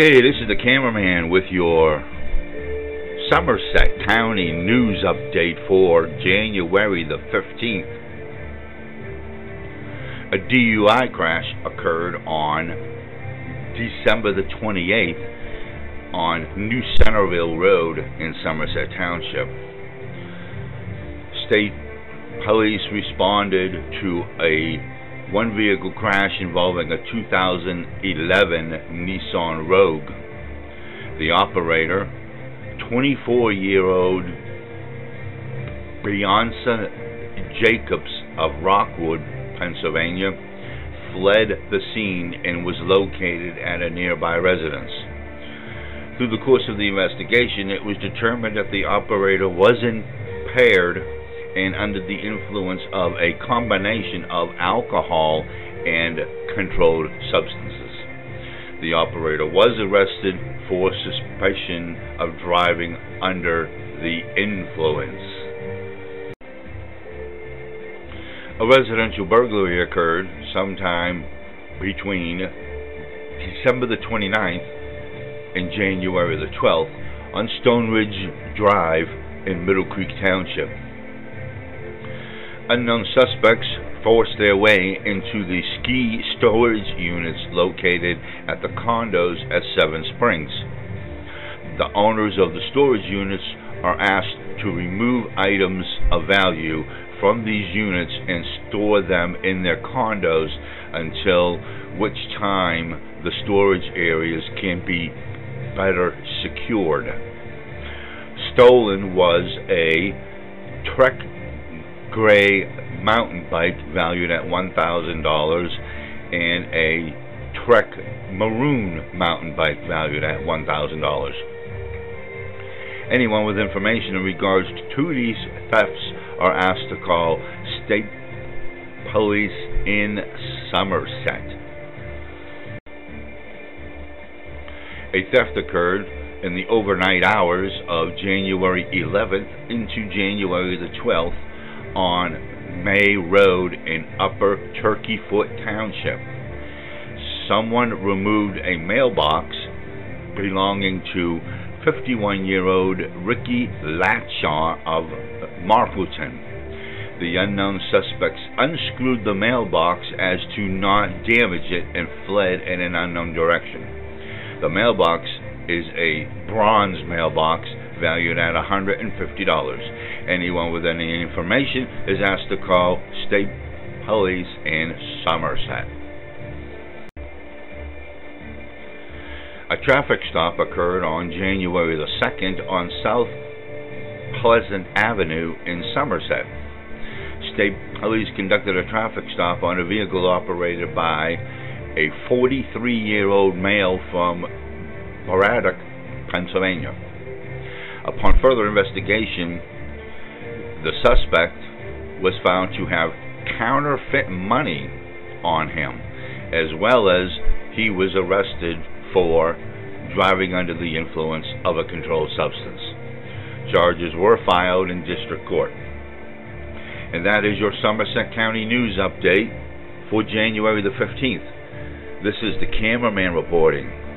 Okay, this is the cameraman with your Somerset County news update for January the 15th. A DUI crash occurred on December the 28th on New Centerville Road in Somerset Township. State police responded to a one vehicle crash involving a 2011 Nissan Rogue. The operator, 24-year-old Brianna Jacobs of Rockwood, Pennsylvania, fled the scene and was located at a nearby residence. Through the course of the investigation, it was determined that the operator was impaired and under the influence of a combination of alcohol and controlled substances. The operator was arrested for suspicion of driving under the influence. A residential burglary occurred sometime between December the 29th and January the 12th on Stone Ridge Drive in Middle Creek Township. Unknown suspects forced their way into the ski storage units located at the condos at Seven Springs. The owners of the storage units are asked to remove items of value from these units and store them in their condos until which time the storage areas can be better secured. Stolen was a Trek gray mountain bike valued at $1,000 and a Trek maroon mountain bike valued at $1,000. Anyone with information in regards to these thefts are asked to call State Police in Somerset. A theft occurred in the overnight hours of January 11th into January the 12th on May Road in Upper Turkey Foot Township. Someone removed a mailbox belonging to 51-year-old Ricky Latshaw of Markleton. The unknown suspects unscrewed the mailbox as to not damage it and fled in an unknown direction. The mailbox is a bronze mailbox valued at $150. Anyone with any information is asked to call State Police in Somerset. A traffic stop occurred on January the 2nd on South Pleasant Avenue in Somerset. State Police conducted a traffic stop on a vehicle operated by a 43-year-old male from Moraddock, Pennsylvania. Upon further investigation, the suspect was found to have counterfeit money on him, as well as he was arrested for driving under the influence of a controlled substance. Charges were filed in district court. And that is your Somerset County news update for January the 15th. This is the cameraman reporting.